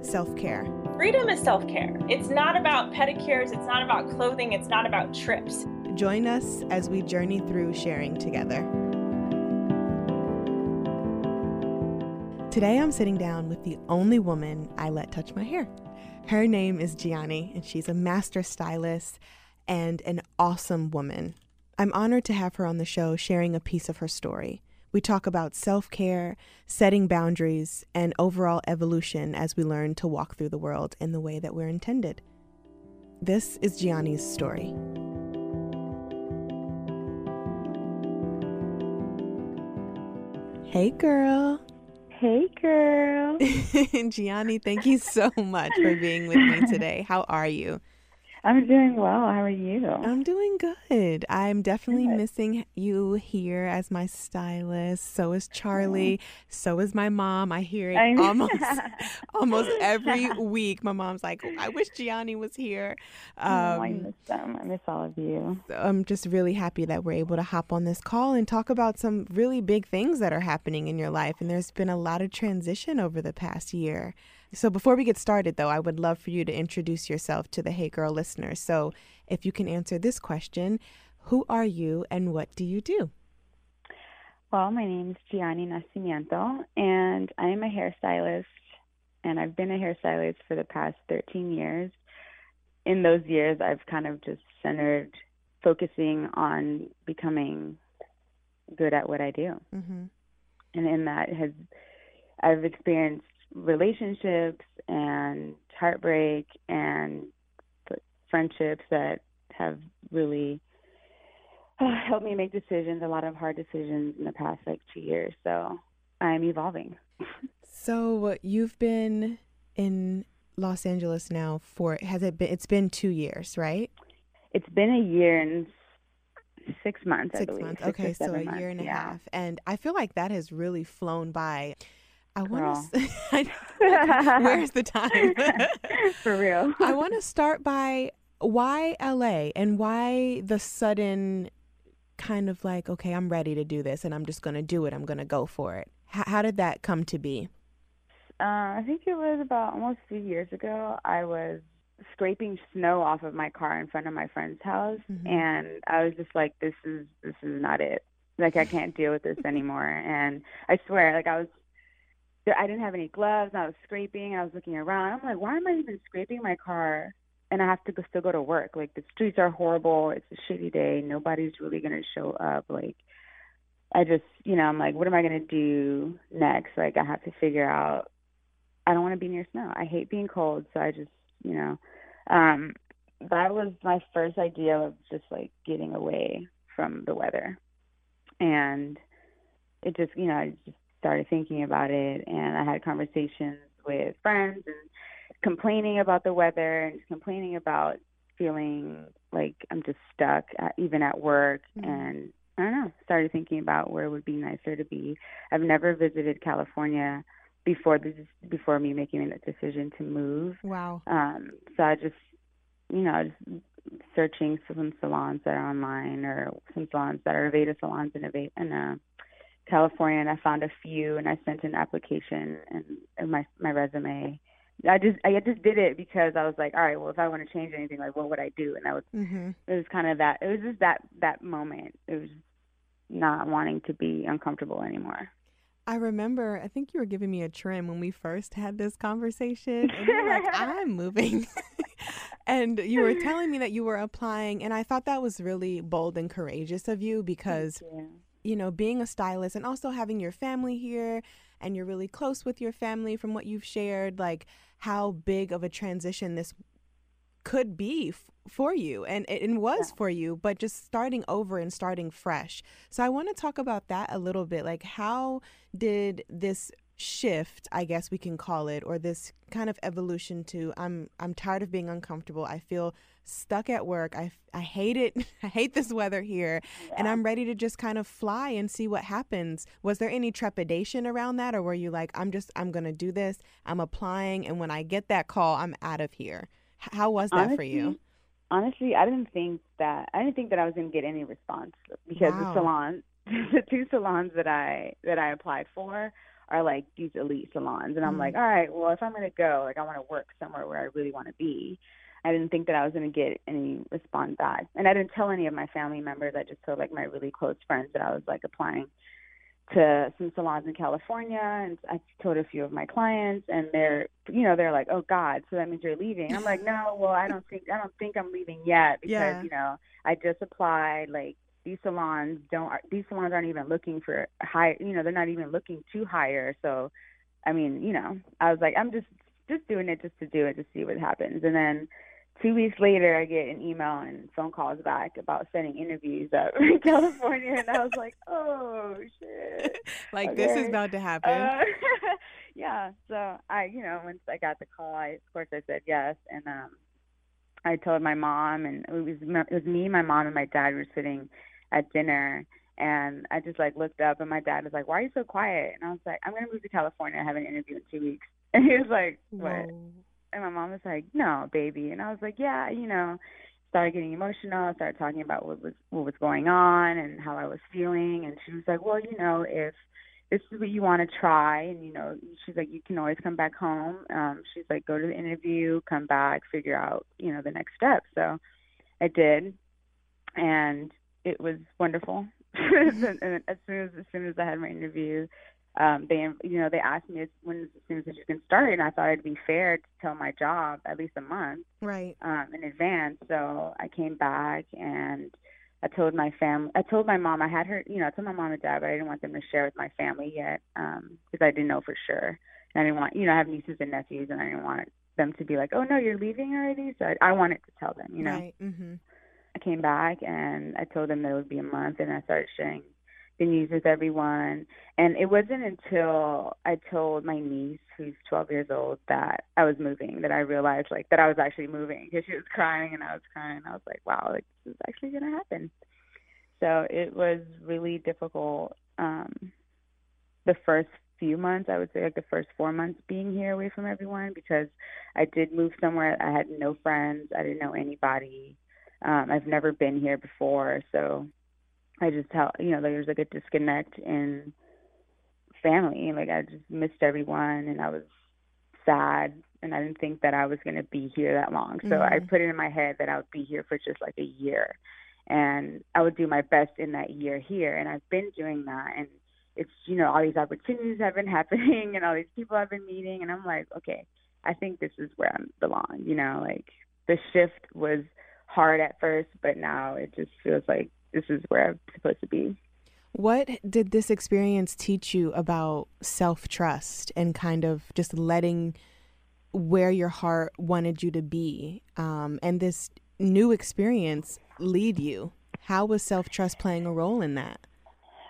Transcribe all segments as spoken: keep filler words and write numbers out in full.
Self-care. Freedom is self-care. It's not about pedicures. It's not about clothing. It's not about trips. Join us as we journey through sharing together. Today I'm sitting down with the only woman I let touch my hair. Her name is Gianne, and she's a master stylist and an awesome woman. I'm honored to have her on the show sharing a piece of her story. We talk about self-care, setting boundaries, and overall evolution as we learn to walk through the world in the way that we're intended. This is Gianne's story. Hey, girl. Hey, girl. Gianne, thank you so much for being with me today. How are you? I'm doing well. How are you? I'm doing good. I'm definitely good. Missing you here as my stylist. So is Charlie. So is my mom. I hear it I mean, almost almost every week. My mom's like, I wish Gianne was here. Um, oh, I miss them. I miss all of you. So I'm just really happy that we're able to hop on this call and talk about some really big things that are happening in your life. And there's been a lot of transition over the past year. So before we get started, though, I would love for you to introduce yourself to the Hey Girl listeners. So if you can answer this question, who are you and what do you do? Well, my name's Gianne Nascimento, and I am a hairstylist, and I've been a hairstylist for the past thirteen years. In those years, I've kind of just centered focusing on becoming good at what I do. Mm-hmm. And in that, has I've experienced relationships and heartbreak and friendships that have really uh, helped me make decisions, a lot of hard decisions in the past like two years. So I'm evolving. So you've been in Los Angeles now for, has it been, it's been two years, right? It's been a year and six months, six I believe. Months. Six okay, so a months. year and a yeah. half. And I feel like that has really flown by. I want to. Where's the time? For real. I want to start by why L A and why the sudden kind of like, okay, I'm ready to do this and I'm just going to do it. I'm going to go for it. H- how did that come to be? Uh, I think it was about almost three years ago. I was scraping snow off of my car in front of my friend's house, mm-hmm. and I was just like, "This is this is not it. Like, I can't deal with this anymore." And I swear, like I was. I didn't have any gloves. I was scraping. I was looking around. I'm like, why am I even scraping my car? And I have to go, still go to work. Like, the streets are horrible. It's a shitty day. Nobody's really going to show up. Like, I just, you know, I'm like, what am I going to do next? Like, I have to figure out. I don't want to be near snow. I hate being cold. So I just, you know, um, that was my first idea of just like getting away from the weather. And it just, you know, I just started thinking about it, and I had conversations with friends and complaining about the weather and complaining about feeling like I'm just stuck at, even at work. Mm-hmm. And I don't know, started thinking about where it would be nicer to be. I've never visited California before this, before me making that decision to move. Wow. Um, so I just, you know, just searching for some salons that are online or some salons that are Aveda salons in Aveda, and uh, California, and I found a few, and I sent an application and, and my my resume. I just I just did it because I was like, all right, well, if I want to change anything, like, what would I do? And I was, mm-hmm. it was kind of that. It was just that that moment. It was not wanting to be uncomfortable anymore. I remember, I think you were giving me a trim when we first had this conversation, and you were like, I'm moving. And you were telling me that you were applying, and I thought that was really bold and courageous of you because. You know, being a stylist and also having your family here, and you're really close with your family from what you've shared, like how big of a transition this could be f- for you and it was yeah. for you, but just starting over and starting fresh. So I want to talk about that a little bit. Like, how did this shift, I guess we can call it, or this kind of evolution to I'm I'm tired of being uncomfortable. I feel stuck at work. I, I hate it. I hate this weather here. Yeah. And I'm ready to just kind of fly and see what happens. Was there any trepidation around that? Or were you like, I'm just I'm going to do this. I'm applying. And when I get that call, I'm out of here. How was that honestly, for you? Honestly, I didn't think that I didn't think that I was going to get any response because wow. the salon, the two salons that I that I applied for are like these elite salons. And I'm mm. like, all right, well, if I'm going to go, like I want to work somewhere where I really want to be. I didn't think that I was going to get any response back. And I didn't tell any of my family members. I just told like my really close friends that I was like applying to some salons in California. And I told a few of my clients and they're, you know, they're like, oh God, so that means you're leaving. I'm like, no, well, I don't think, I don't think I'm leaving yet because, yeah. you know, I just applied like, These salons don't. These salons aren't even looking for hire. You know, they're not even looking to hire. So, I mean, you know, I was like, I'm just just doing it just to do it to see what happens. And then two weeks later, I get an email and phone calls back about setting interviews up in California, and I was like, oh shit, like okay. this is about to happen. Uh, yeah. So I, you know, once I got the call, I, of course I said yes, and um, I told my mom, and it was it was me, my mom, and my dad were sitting at dinner, and I just like looked up, and my dad was like, "Why are you so quiet?" And I was like, "I'm gonna move to California. I have an interview in two weeks." And he was like, "What?" No. And my mom was like, "No, baby." And I was like, "Yeah, you know." Started getting emotional. Started talking about what was what was going on and how I was feeling. And she was like, "Well, you know, if this is what you want to try, and you know," she's like, "you can always come back home." Um, she's like, "Go to the interview, come back, figure out, you know, the next step." So I did, and it was wonderful. And as soon as, as soon as I had my interview, um, they, you know, they asked me as, when as soon as you can start, and I thought it'd be fair to tell my job at least a month, right, um, in advance. So I came back and I told my family. I told my mom I had her, you know, I told my mom and dad, but I didn't want them to share with my family yet, um, because I didn't know for sure. And I didn't want, you know, I have nieces and nephews, and I didn't want them to be like, "Oh no, you're leaving already." So I, I wanted to tell them, you know. Right. Mm-hmm. I came back and I told them that it would be a month, and I started sharing the news with everyone. And it wasn't until I told my niece, who's twelve years old, that I was moving, that I realized like that I was actually moving, because she was crying and I was crying. I was like, wow, like this is actually going to happen. So it was really difficult. Um, the first few months, I would say like the first four months being here away from everyone, because I did move somewhere. I had no friends. I didn't know anybody. Um, I've never been here before, so I just tell you know there's like a disconnect in family. Like I just missed everyone, and I was sad, and I didn't think that I was going to be here that long. So mm-hmm. I put it in my head that I would be here for just like a year, and I would do my best in that year here. And I've been doing that, and it's you know all these opportunities have been happening, and all these people I've been meeting, and I'm like, okay, I think this is where I belong. You know, like the shift was hard at first, but now it just feels like this is where I'm supposed to be. What did this experience teach you about self-trust and kind of just letting where your heart wanted you to be, um, and this new experience lead you? How was self-trust playing a role in that?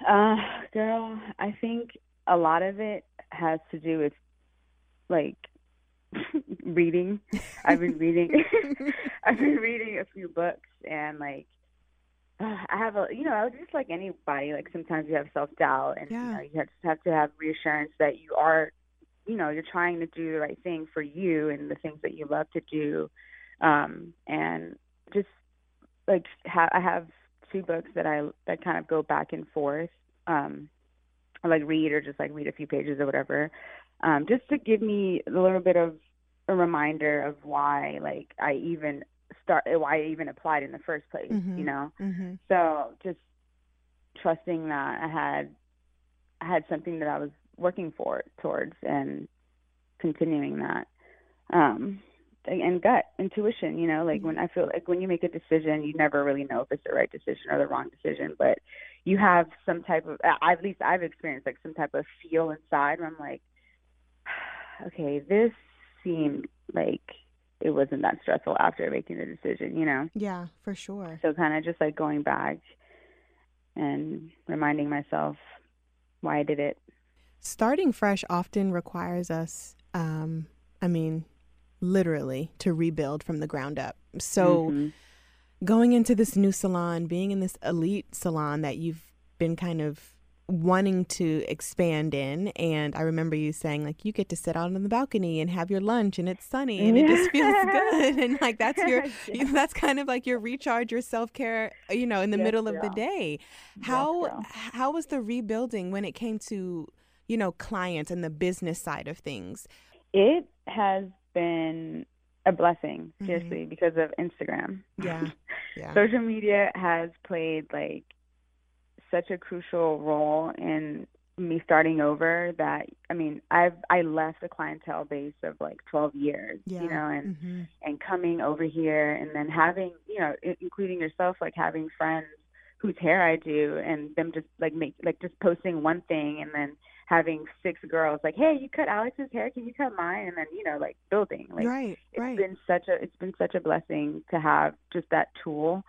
Uh, girl, I think a lot of it has to do with like reading. I've been reading. I've been reading a few books, and like uh, I have a, you know, I was just like anybody. Like sometimes you have self doubt, and yeah. you know, you have to have to have reassurance that you are, you know, you're trying to do the right thing for you and the things that you love to do, um, and just like ha- I have two books that I that kind of go back and forth. Um, I like read or just like read a few pages or whatever. Um, just to give me a little bit of a reminder of why, like, I even start, why I even applied in the first place, mm-hmm. you know? Mm-hmm. So just trusting that I had, I had something that I was working for towards and continuing that. Um, and gut intuition, you know, like mm-hmm. when I feel like when you make a decision, you never really know if it's the right decision or the wrong decision, but you have some type of, at least I've experienced like some type of feel inside where I'm like, okay, this seemed like it wasn't that stressful after making the decision, you know? Yeah, for sure. So kind of just like going back and reminding myself why I did it. starting fresh often requires us, um, I mean, literally to rebuild from the ground up. So mm-hmm. going into this new salon, being in this elite salon that you've been kind of wanting to expand in. And I remember you saying, like, you get to sit out on the balcony and have your lunch and it's sunny and yeah. it just feels good. And like, that's your, yes. that's kind of like your recharge, your self-care, you know, in the yes, middle girl. Of the day. How, yes, how was the rebuilding when it came to, you know, clients and the business side of things? It has been a blessing, seriously, mm-hmm. because of Instagram. Yeah. yeah. Social media has played like such a crucial role in me starting over that, I mean, I've, I left a clientele base of like twelve years, yeah. you know, and, mm-hmm. and coming over here and then having, you know, including yourself, like having friends whose hair I do and them just like make, like just posting one thing and then having six girls like, hey, you cut Alex's hair, can you cut mine? And then, you know, like building, like right, it's right. been such a, it's been such a blessing to have just that tool,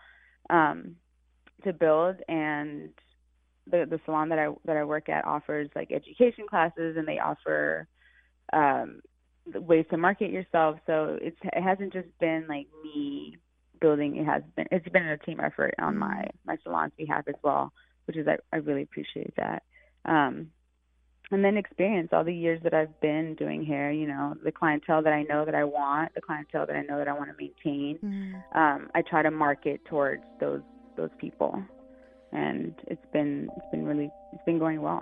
um, to build. And the the salon that I that I work at offers like education classes, and they offer um, ways to market yourself. So it's it hasn't just been like me building. It has been it's been a team effort on my my salon's behalf as well, which is I, I really appreciate that. Um, and then experience all the years that I've been doing hair. You know, the clientele that I know that I want, the clientele that I know that I want to maintain. Mm-hmm. Um, I try to market towards those those people. And it's been, it's been really, it's been going well.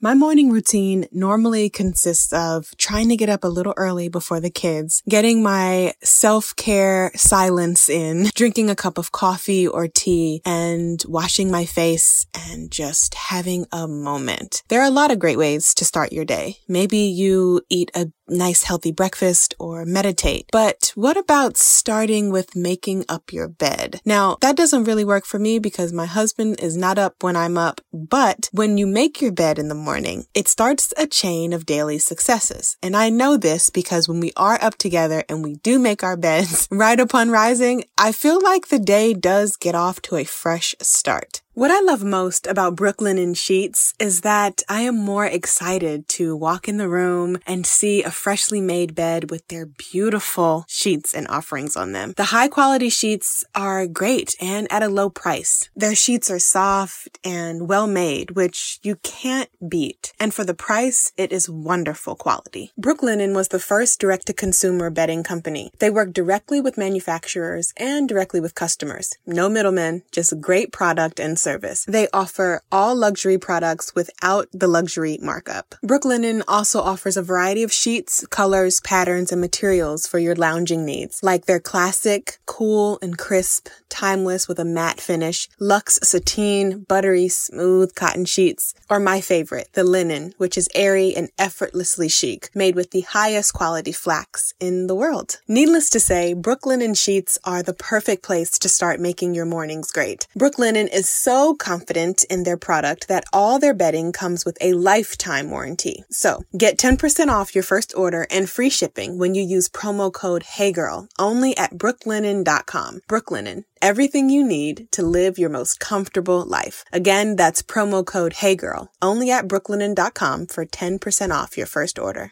My morning routine normally consists of trying to get up a little early before the kids, getting my self-care silence in, drinking a cup of coffee or tea, and washing my face and just having a moment. There are a lot of great ways to start your day. Maybe you eat a nice healthy breakfast or meditate. But what about starting with making up your bed? Now, that doesn't really work for me because my husband is not up when I'm up. But when you make your bed in the morning, it starts a chain of daily successes. And I know this because when we are up together and we do make our beds right upon rising, I feel like the day does get off to a fresh start. What I love most about Brooklyn in Sheets is that I am more excited to walk in the room and see a freshly made bed with their beautiful sheets and offerings on them. The high quality sheets are great and at a low price. Their sheets are soft and well made, which you can't beat. And for the price, it is wonderful quality. Brooklyn was the first direct-to-consumer bedding company. They work directly with manufacturers and directly with customers. No middlemen, just great product and service. They offer all luxury products without the luxury markup. Brooklinen also offers a variety of sheets, colors, patterns, and materials for your lounging needs, like their classic, cool and crisp, timeless with a matte finish, luxe sateen, buttery, smooth cotton sheets, or my favorite, the linen, which is airy and effortlessly chic, made with the highest quality flax in the world. Needless to say, Brooklinen sheets are the perfect place to start making your mornings great. Brooklinen is so so confident in their product that all their bedding comes with a lifetime warranty. So get ten percent off your first order and free shipping when you use promo code HeyGirl only at brooklinen dot com. Brooklinen, everything you need to live your most comfortable life. Again, that's promo code HeyGirl only at brooklinen dot com for ten percent off your first order.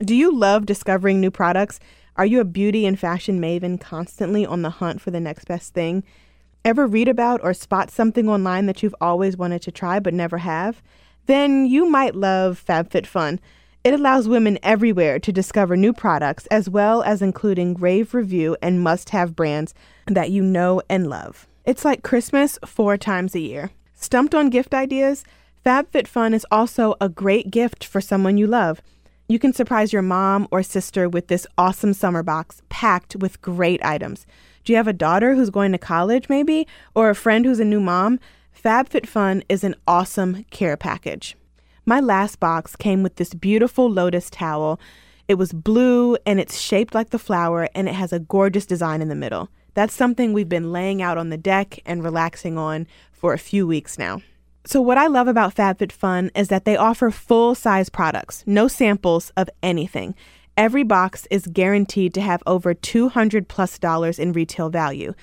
Do you love discovering new products? Are you a beauty and fashion maven constantly on the hunt for the next best thing? Ever read about or spot something online that you've always wanted to try but never have? Then you might love FabFitFun. It allows women everywhere to discover new products as well as including rave review and must-have brands that you know and love. It's like Christmas four times a year. Stumped on gift ideas? FabFitFun is also a great gift for someone you love. You can surprise your mom or sister with this awesome summer box packed with great items. Do you have a daughter who's going to college maybe, or a friend who's a new mom? FabFitFun is an awesome care package. My last box came with this beautiful lotus towel. It was blue and it's shaped like the flower and it has a gorgeous design in the middle. That's something we've been laying out on the deck and relaxing on for a few weeks now. So what I love about FabFitFun is that they offer full-size products, no samples of anything. Every box is guaranteed to have over two hundred plus dollars in retail value.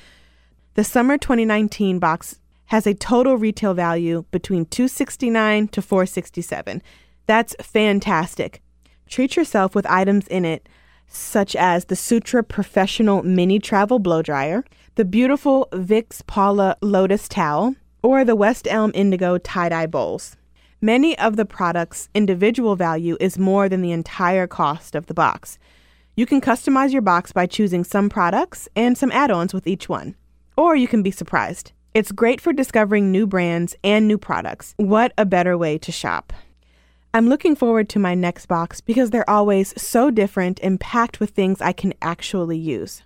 The summer twenty nineteen box has a total retail value between two hundred sixty-nine dollars to four hundred sixty-seven dollars. That's fantastic. Treat yourself with items in it, such as the Sutra Professional Mini Travel Blow Dryer, the beautiful Vicks Paula Lotus Towel, or the West Elm Indigo Tie-Dye Bowls. Many of the products' individual value is more than the entire cost of the box. You can customize your box by choosing some products and some add-ons with each one. Or you can be surprised. It's great for discovering new brands and new products. What a better way to shop. I'm looking forward to my next box because they're always so different and packed with things I can actually use.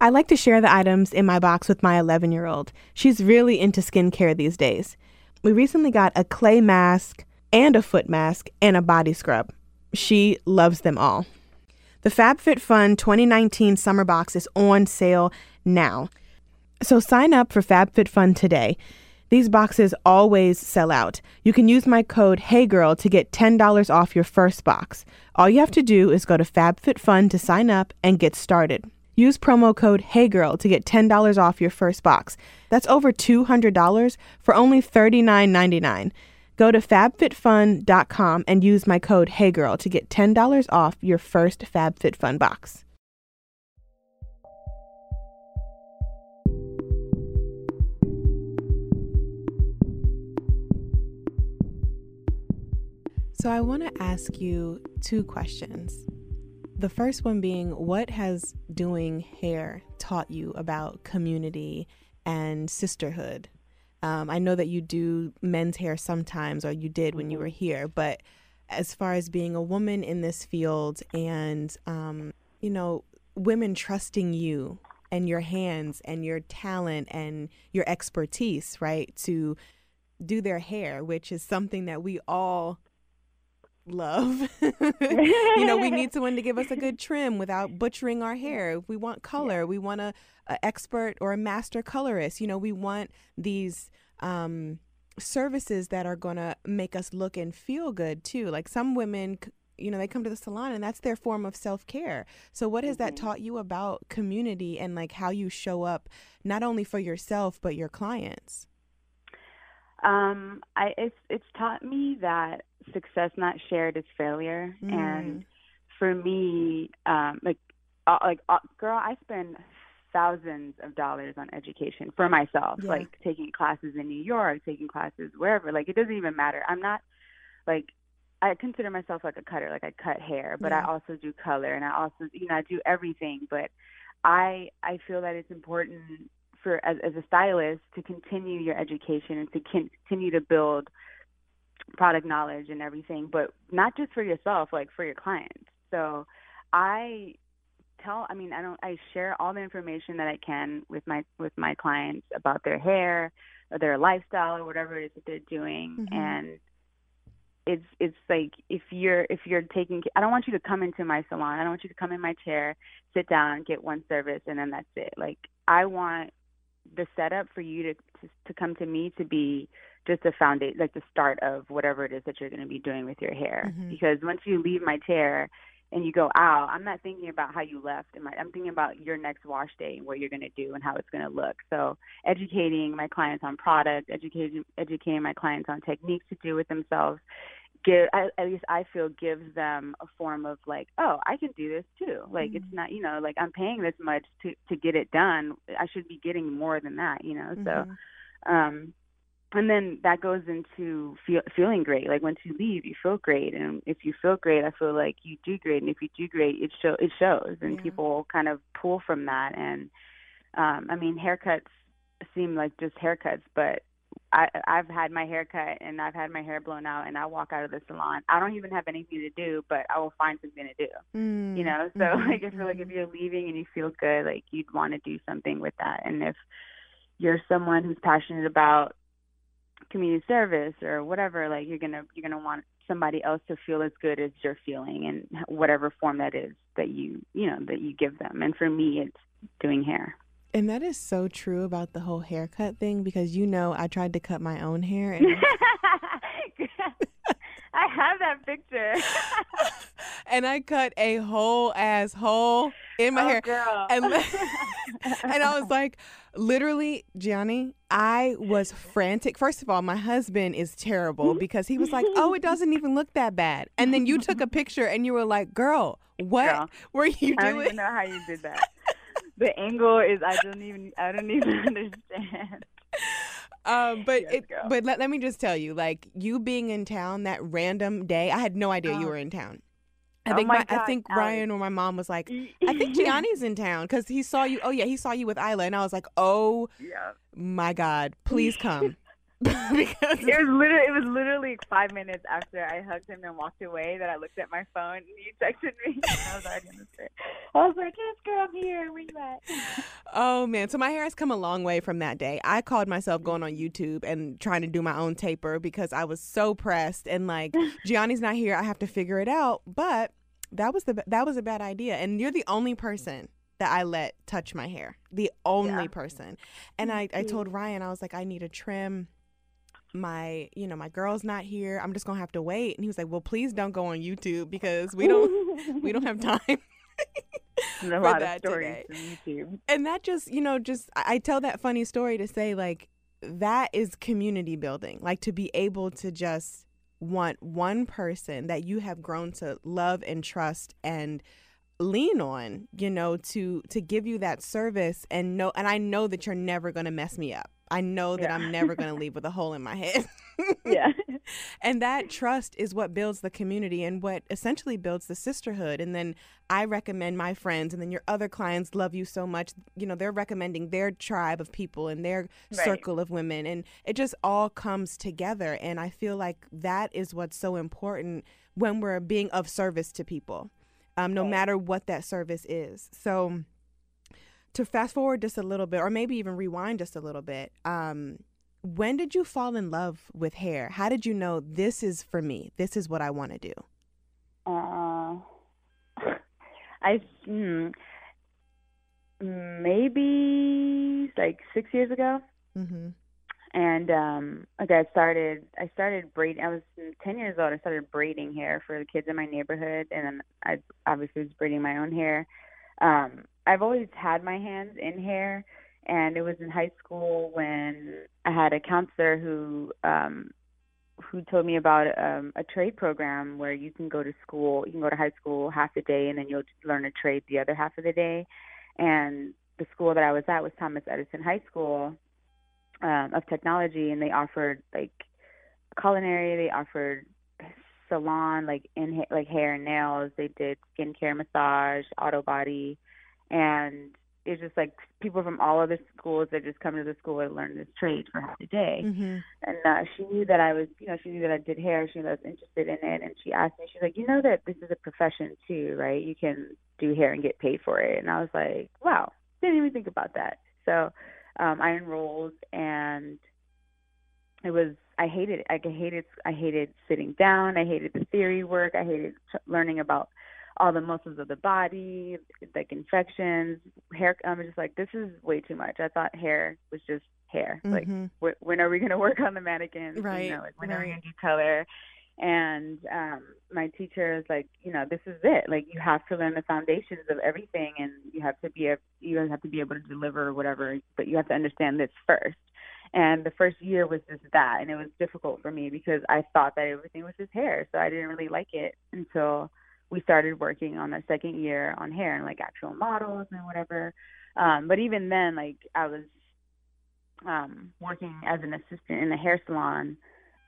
I like to share the items in my box with my eleven-year-old. She's really into skincare these days. We recently got a clay mask and a foot mask and a body scrub. She loves them all. The FabFitFun twenty nineteen summer box is on sale now. So sign up for FabFitFun today. These boxes always sell out. You can use my code HeyGirl to get ten dollars off your first box. All you have to do is go to FabFitFun to sign up and get started. Use promo code HeyGirl to get ten dollars off your first box. That's over two hundred dollars for only thirty-nine ninety-nine. Go to fab fit fun dot com and use my code HeyGirl to get ten dollars off your first FabFitFun box. So I want to ask you two questions. The first one being, what has doing hair taught you about community and sisterhood? Um, I know that you do men's hair sometimes, or you did when you were here, but as far as being a woman in this field and, um, you know, women trusting you and your hands and your talent and your expertise, right, to do their hair, which is something that we all love. You know, we need someone to give us a good trim without butchering our hair. If we want color, yeah. we want a, a expert or a master colorist. You know, we want these um, services that are going to make us look and feel good too. Like some women, you know, they come to the salon and that's their form of self-care. So what has mm-hmm. that taught you about community and like how you show up not only for yourself, but your clients? Um, I, it's, it's taught me that success not shared is failure. Mm. And for me, um, like, uh, like uh, girl, I spend thousands of dollars on education for myself, yeah. like taking classes in New York, taking classes wherever, like, it doesn't even matter. I'm not like, I consider myself like a cutter, like I cut hair, but yeah. I also do color and I also, you know, I do everything, but I, I feel that it's important for as, as a stylist to continue your education and to continue to build product knowledge and everything, but not just for yourself, like for your clients. So I tell, I mean, I don't, I share all the information that I can with my, with my clients about their hair or their lifestyle or whatever it is that they're doing. Mm-hmm. And it's, it's like, if you're, if you're taking, I don't want you to come into my salon. I don't want you to come in my chair, sit down, get one service, and then that's it. Like, I want the setup for you to, to, to come to me to be just a foundation, like the start of whatever it is that you're going to be doing with your hair. Mm-hmm. Because once you leave my chair and you go out, I'm not thinking about how you left. I'm thinking about your next wash day and what you're going to do and how it's going to look. So educating my clients on product, educating, educating my clients on techniques to do with themselves, give, I, at least I feel gives them a form of like, oh, I can do this too. Like, mm-hmm. it's not, you know, like I'm paying this much to, to get it done. I should be getting more than that, you know? Mm-hmm. So, um, and then that goes into feel, feeling great. Like, once you leave, you feel great. And if you feel great, I feel like you do great. And if you do great, it, show, it shows. And yeah. people kind of pull from that. And, um, I mean, haircuts seem like just haircuts. But I, I've had my hair cut and I've had my hair blown out. And I walk out of the salon. I don't even have anything to do, but I will find something to do. Mm. You know? So, mm-hmm. like, I feel like if you're leaving and you feel good, like, you'd want to do something with that. And if you're someone who's passionate about community service or whatever, like, you're gonna you're gonna want somebody else to feel as good as you're feeling, and whatever form that is that you you know that you give them. And for me, it's doing hair. And that is so true about the whole haircut thing, because, you know, I tried to cut my own hair and I have that picture. And I cut a whole asshole in my oh, hair. Girl. And And I was like, literally, Gianni, I was frantic. First of all, my husband is terrible because he was like, oh, it doesn't even look that bad. And then you took a picture and you were like, girl, what girl, were you doing? I don't even know how you did that. The angle is, I don't even, I don't even understand. Um, but yes, it, but let, let me just tell you, like, you being in town that random day, I had no idea oh. you were in town. I think, oh my my, God, I think Ryan or my mom was like, I think Gianni's in town because he saw you. Oh, yeah, he saw you with Isla. And I was like, oh, yeah. my God, please come. Because it was literally, it was literally like five minutes after I hugged him and walked away that I looked at my phone and he texted me. And I was already in the street. I was like, yes, girl, I'm here. Where you at? Oh, man. So my hair has come a long way from that day. I called myself going on YouTube and trying to do my own taper because I was so pressed and like, Gianni's not here. I have to figure it out. But that was the that was a bad idea. And you're the only person that I let touch my hair. The only yeah. person. And I, I told Ryan, I was like, I need a trim. My, you know, my girl's not here. I'm just gonna have to wait. And he was like, "Well, please don't go on YouTube because we don't, we don't have time for that today." And that just, you know, just I tell that funny story to say like that is community building. Like to be able to just want one person that you have grown to love and trust and lean on, you know, to to give you that service and know. And I know that you're never gonna mess me up. I know that yeah. I'm never going to leave with a hole in my head. yeah. And that trust is what builds the community and what essentially builds the sisterhood. And then I recommend my friends and then your other clients love you so much. You know, they're recommending their tribe of people and their right. circle of women. And it just all comes together. And I feel like that is what's so important when we're being of service to people, um, no right. matter what that service is. So to fast forward just a little bit, or maybe even rewind just a little bit, um, when did you fall in love with hair? How did you know this is for me? This is what I want to do. Uh, I hmm, maybe like six years ago, mm-hmm. and um, like I started, I started braiding. I was ten years old. I started braiding hair for the kids in my neighborhood, and then I obviously was braiding my own hair. Um, I've always had my hands in hair, and it was in high school when I had a counselor who um, who told me about um, a trade program where you can go to school, you can go to high school half the day, and then you'll learn a trade the other half of the day. And the school that I was at was Thomas Edison High School um, of Technology, and they offered like culinary, they offered salon, like in like hair and nails, they did skincare, massage, auto body. And it's just like people from all other schools that just come to the school and learn this trade for half a day. Mm-hmm. And uh, she knew that I was, you know, she knew that I did hair. She knew I was interested in it. And she asked me, she's like, you know that this is a profession too, right? You can do hair and get paid for it. And I was like, wow, didn't even think about that. So um, I enrolled and it was, I hated it. I hated, I hated sitting down. I hated the theory work. I hated t- learning about all the muscles of the body, like infections, hair. I'm just like, this is way too much. I thought hair was just hair. Mm-hmm. Like, wh- when are we going to work on the mannequins? Right. You know, like, when right. are we going to do color? And um, my teacher is like, you know, this is it. Like, you have to learn the foundations of everything, and you have to be a, you have to be able to deliver whatever, but you have to understand this first. And the first year was just that, and it was difficult for me because I thought that everything was just hair, so I didn't really like it until we started working on the second year on hair and like actual models and whatever. Um, but even then, like I was um, working as an assistant in a hair salon,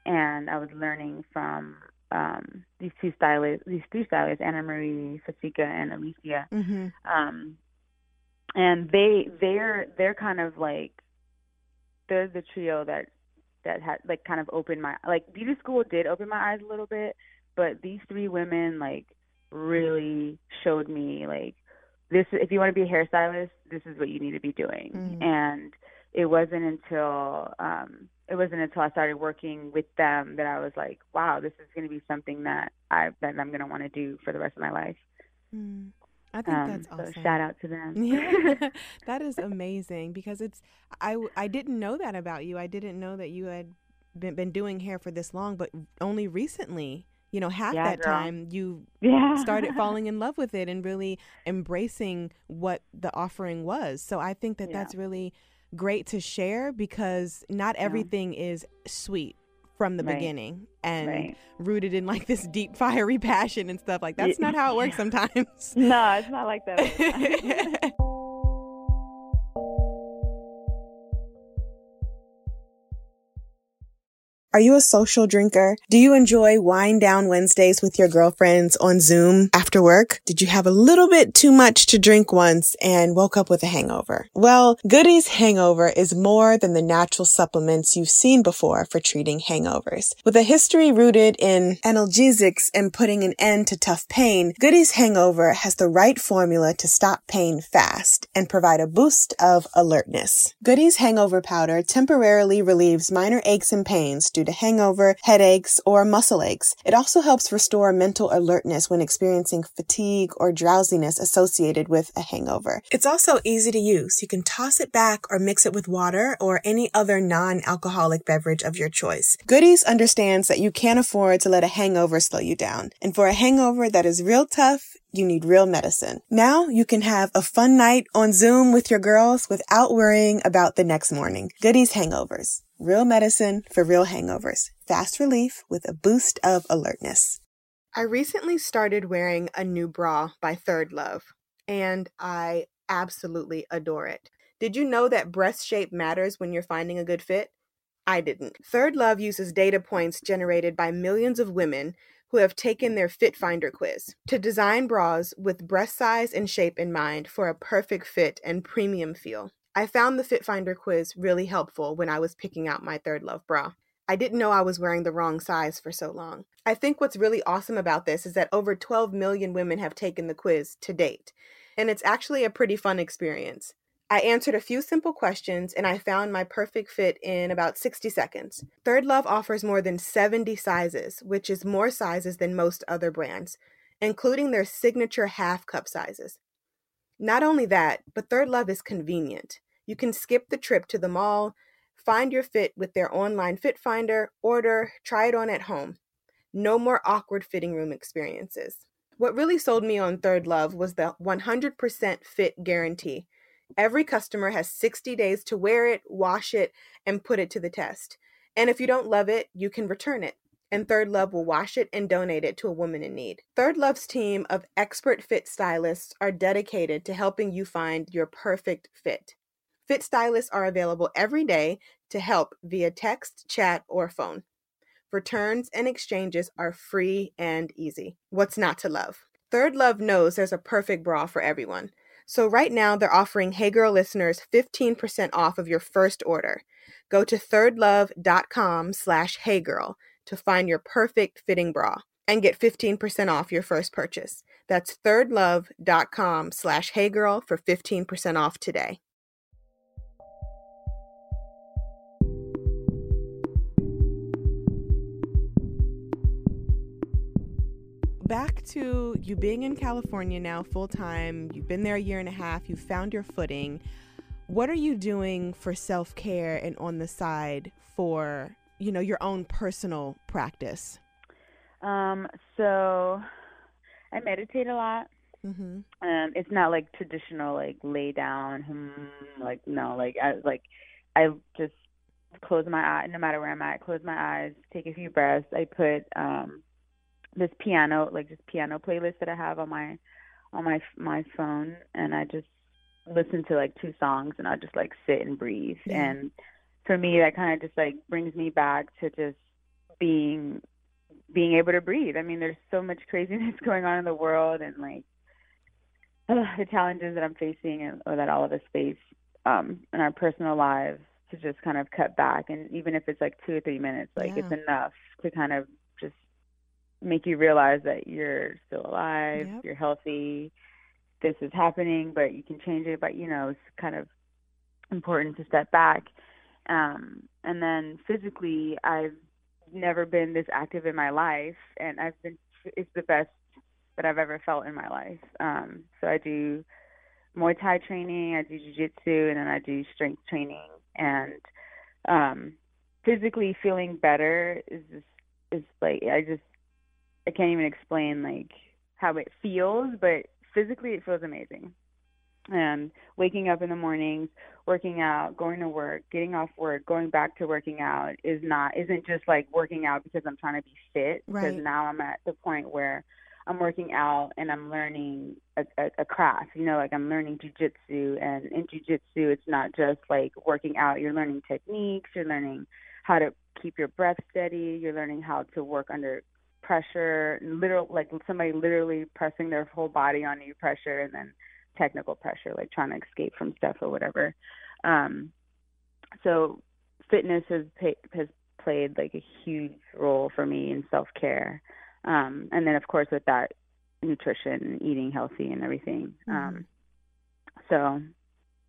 and I was learning from um, these two stylists, these two stylists, Anna Marie, Fasica, and Alicia. Mm-hmm. Um, and they, they're, they're kind of like, they're the trio that, that had like kind of opened my, like beauty school did open my eyes a little bit, but these three women, like, really showed me like this, if you want to be a hairstylist, this is what you need to be doing. Mm-hmm. And it wasn't until um it wasn't until I started working with them that I was like, wow, this is going to be something that I that I'm going to want to do for the rest of my life. Mm. I think um, that's awesome. So shout out to them. Yeah. That is amazing because it's I I didn't know that about you. I didn't know that you had been, been doing hair for this long, but only recently you know, half yeah, that girl. time you yeah. started falling in love with it and really embracing what the offering was. So I think that yeah. that's really great to share, because not everything yeah. is sweet from the right. beginning and right. rooted in like this deep fiery passion and stuff like that. That's not how it works sometimes. No, it's not like that. Are you a social drinker? Do you enjoy wine down Wednesdays with your girlfriends on Zoom after work? Did you have a little bit too much to drink once and woke up with a hangover? Well, Goody's Hangover is more than the natural supplements you've seen before for treating hangovers. With a history rooted in analgesics and putting an end to tough pain, Goody's Hangover has the right formula to stop pain fast and provide a boost of alertness. Goody's Hangover Powder temporarily relieves minor aches and pains due to hangover, headaches, or muscle aches. It also helps restore mental alertness when experiencing fatigue or drowsiness associated with a hangover. It's also easy to use. You can toss it back or mix it with water or any other non-alcoholic beverage of your choice. Goody's understands that you can't afford to let a hangover slow you down. And for a hangover that is real tough, you need real medicine. Now you can have a fun night on Zoom with your girls without worrying about the next morning. Goody's Hangovers. Real medicine for real hangovers. Fast relief with a boost of alertness. I recently started wearing a new bra by Third Love, and I absolutely adore it. Did you know that breast shape matters when you're finding a good fit? I didn't. Third Love uses data points generated by millions of women who have taken their Fit Finder quiz to design bras with breast size and shape in mind for a perfect fit and premium feel. I found the Fit Finder quiz really helpful when I was picking out my Third Love bra. I didn't know I was wearing the wrong size for so long. I think what's really awesome about this is that over twelve million women have taken the quiz to date, and it's actually a pretty fun experience. I answered a few simple questions, and I found my perfect fit in about sixty seconds. Third Love offers more than seventy sizes, which is more sizes than most other brands, including their signature half cup sizes. Not only that, but Third Love is convenient. You can skip the trip to the mall, find your fit with their online fit finder, order, try it on at home. No more awkward fitting room experiences. What really sold me on Third Love was the one hundred percent fit guarantee. Every customer has sixty days to wear it, wash it, and put it to the test. And if you don't love it, you can return it. And Third Love will wash it and donate it to a woman in need. Third Love's team of expert fit stylists are dedicated to helping you find your perfect fit. Fit stylists are available every day to help via text, chat, or phone. Returns and exchanges are free and easy. What's not to love? Third Love knows there's a perfect bra for everyone. So right now they're offering Hey Girl listeners fifteen percent off of your first order. Go to thirdlove.com slash heygirl to find your perfect fitting bra and get fifteen percent off your first purchase. That's thirdlove.com slash heygirl for fifteen percent off today. Back to you being in California now full time, you've been there a year and a half, you've found your footing. What are you doing for self-care and on the side for, you know, your own personal practice? Um, so I meditate a lot. Mm-hmm. Um, it's not like traditional, like lay down, hmm, like, no, like I like, I just close my eye, no matter where I'm at, close my eyes, take a few breaths. I put, um, this piano, like just piano playlist that I have on my, on my, my phone. And I just listen to like two songs and I just like sit and breathe. Mm-hmm. And for me, that kind of just like brings me back to just being, being able to breathe. I mean, there's so much craziness going on in the world and like uh, the challenges that I'm facing and or that all of us face um, in our personal lives, to just kind of cut back. And even if it's like two or three minutes, like yeah. it's enough to kind of make you realize that you're still alive, yep. you're healthy, this is happening, but you can change it. But, you know, it's kind of important to step back. Um, and then physically, I've never been this active in my life, and I've been, it's the best that I've ever felt in my life. Um, so I do Muay Thai training, I do jiu-jitsu, and then I do strength training. And um, physically feeling better is just, is like, I just, I can't even explain like how it feels, but physically it feels amazing. And waking up in the mornings, working out, going to work, getting off work, going back to working out is not, isn't just like working out because I'm trying to be fit. Right. Because now I'm at the point where I'm working out and I'm learning a, a, a craft, you know, like I'm learning jujitsu, and in jujitsu, it's not just like working out. You're learning techniques, you're learning how to keep your breath steady. You're learning how to work under pressure, literal, like somebody literally pressing their whole body on you, pressure, and then technical pressure, like trying to escape from stuff or whatever. Um, so fitness has, pay, has played like a huge role for me in self-care. Um, and then of course with that, nutrition, eating healthy and everything. Mm-hmm. Um, so,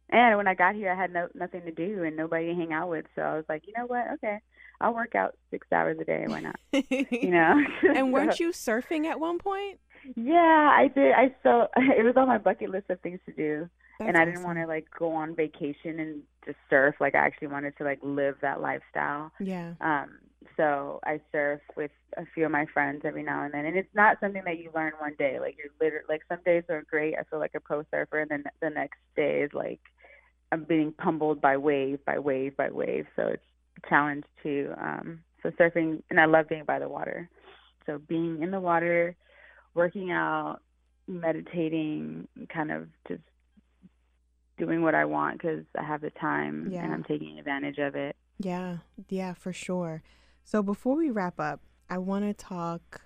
and when I got here, I had no, nothing to do and nobody to hang out with. So I was like, you know what? Okay. I'll work out six hours a day. Why not? You know? And weren't you surfing at one point? Yeah, I did. I so it was on my bucket list of things to do. That's and I didn't awesome. want to like go on vacation and just surf. Like I actually wanted to like live that lifestyle. Yeah. Um, so I surf with a few of my friends every now and then. And it's not something that you learn one day. Like you're literally like some days are great. I feel like a pro surfer, and then the next day is like I'm being pummeled by wave, by wave, by wave. So it's a challenge too. Um, so surfing, and I love being by the water. So being in the water, working out, meditating, kind of just doing what I want because I have the time yeah. and I'm taking advantage of it. Yeah, yeah, for sure. So before we wrap up, I want to talk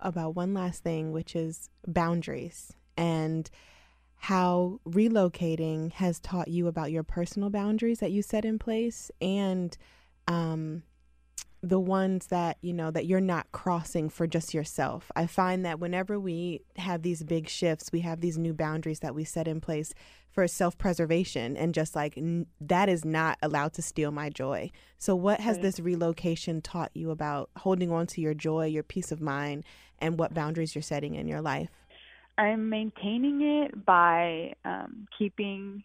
about one last thing, which is boundaries and how relocating has taught you about your personal boundaries that you set in place, and um the ones that, you know, that you're not crossing for just yourself. I find that whenever we have these big shifts, we have these new boundaries that we set in place for self-preservation and just like, n- that is not allowed to steal my joy. So what has this relocation taught you about holding on to your joy, your peace of mind, and what boundaries you're setting in your life? I'm maintaining it by um, keeping,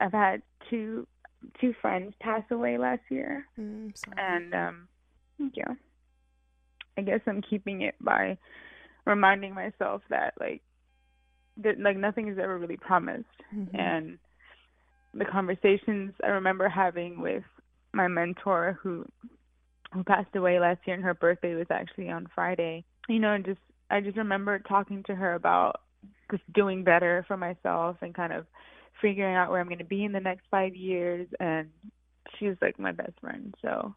I've had two two friends pass away last year. Mm, and um thank you. I guess I'm keeping it by reminding myself that like that like nothing is ever really promised. Mm-hmm. And the conversations I remember having with my mentor who who passed away last year, and her birthday was actually on Friday. You know, and just I just remember talking to her about just doing better for myself and kind of figuring out where I'm going to be in the next five years. And she's like my best friend. So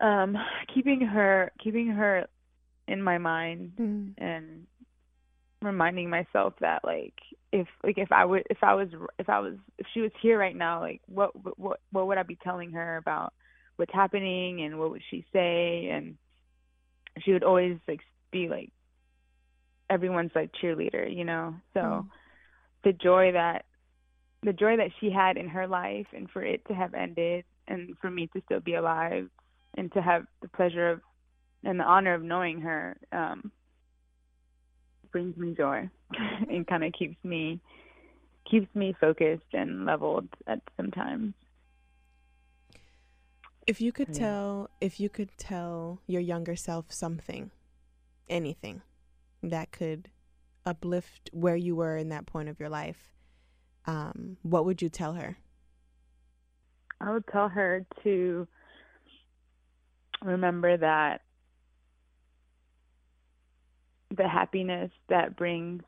um, keeping her, keeping her in my mind, mm. and reminding myself that like, if, like, if I would, if I was, if I was, if she was here right now, like what, what, what would I be telling her about what's happening, and what would she say? And she would always like be like, everyone's like cheerleader, you know? So mm. the joy that, the joy that she had in her life, and for it to have ended, and for me to still be alive, and to have the pleasure of and the honor of knowing her, um, brings me joy and kind of keeps me keeps me focused and leveled at some times. If you could yeah. tell, if you could tell your younger self something, anything that could uplift where you were in that point of your life, um, what would you tell her? I would tell her to remember that the happiness that brings,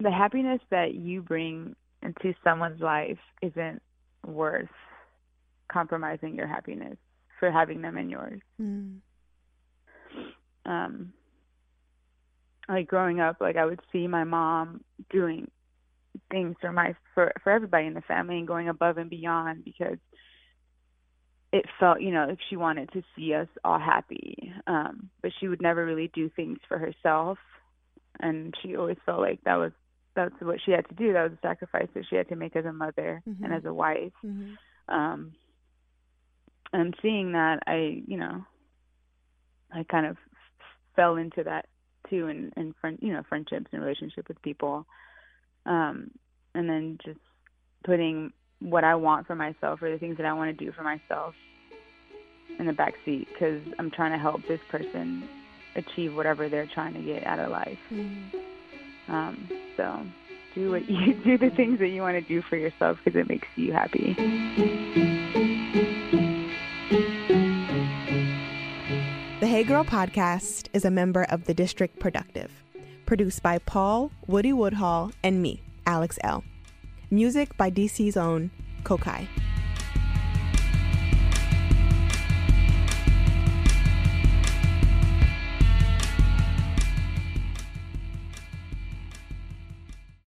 the happiness that you bring into someone's life isn't worth compromising your happiness for having them in yours. Mm. Um. Like growing up, like I would see my mom doing things for my for, for everybody in the family, and going above and beyond because it felt, you know, like she wanted to see us all happy. Um, but she would never really do things for herself, and she always felt like that was that's what she had to do. That was a sacrifice that she had to make as a mother, mm-hmm. and as a wife. Mm-hmm. Um, and seeing that, I you know, I kind of fell into that too, and, and friend, you know, friendships and relationship with people. Um, and then just putting what I want for myself, or the things that I want to do for myself, in the back seat because I'm trying to help this person achieve whatever they're trying to get out of life. Mm-hmm. Um, so do what you do the things that you want to do for yourself because it makes you happy. The Hey Girl podcast is a member of the District Productive, produced by Paul, Woody Woodhall, and me, Alex L. Music by D C's own Kokai.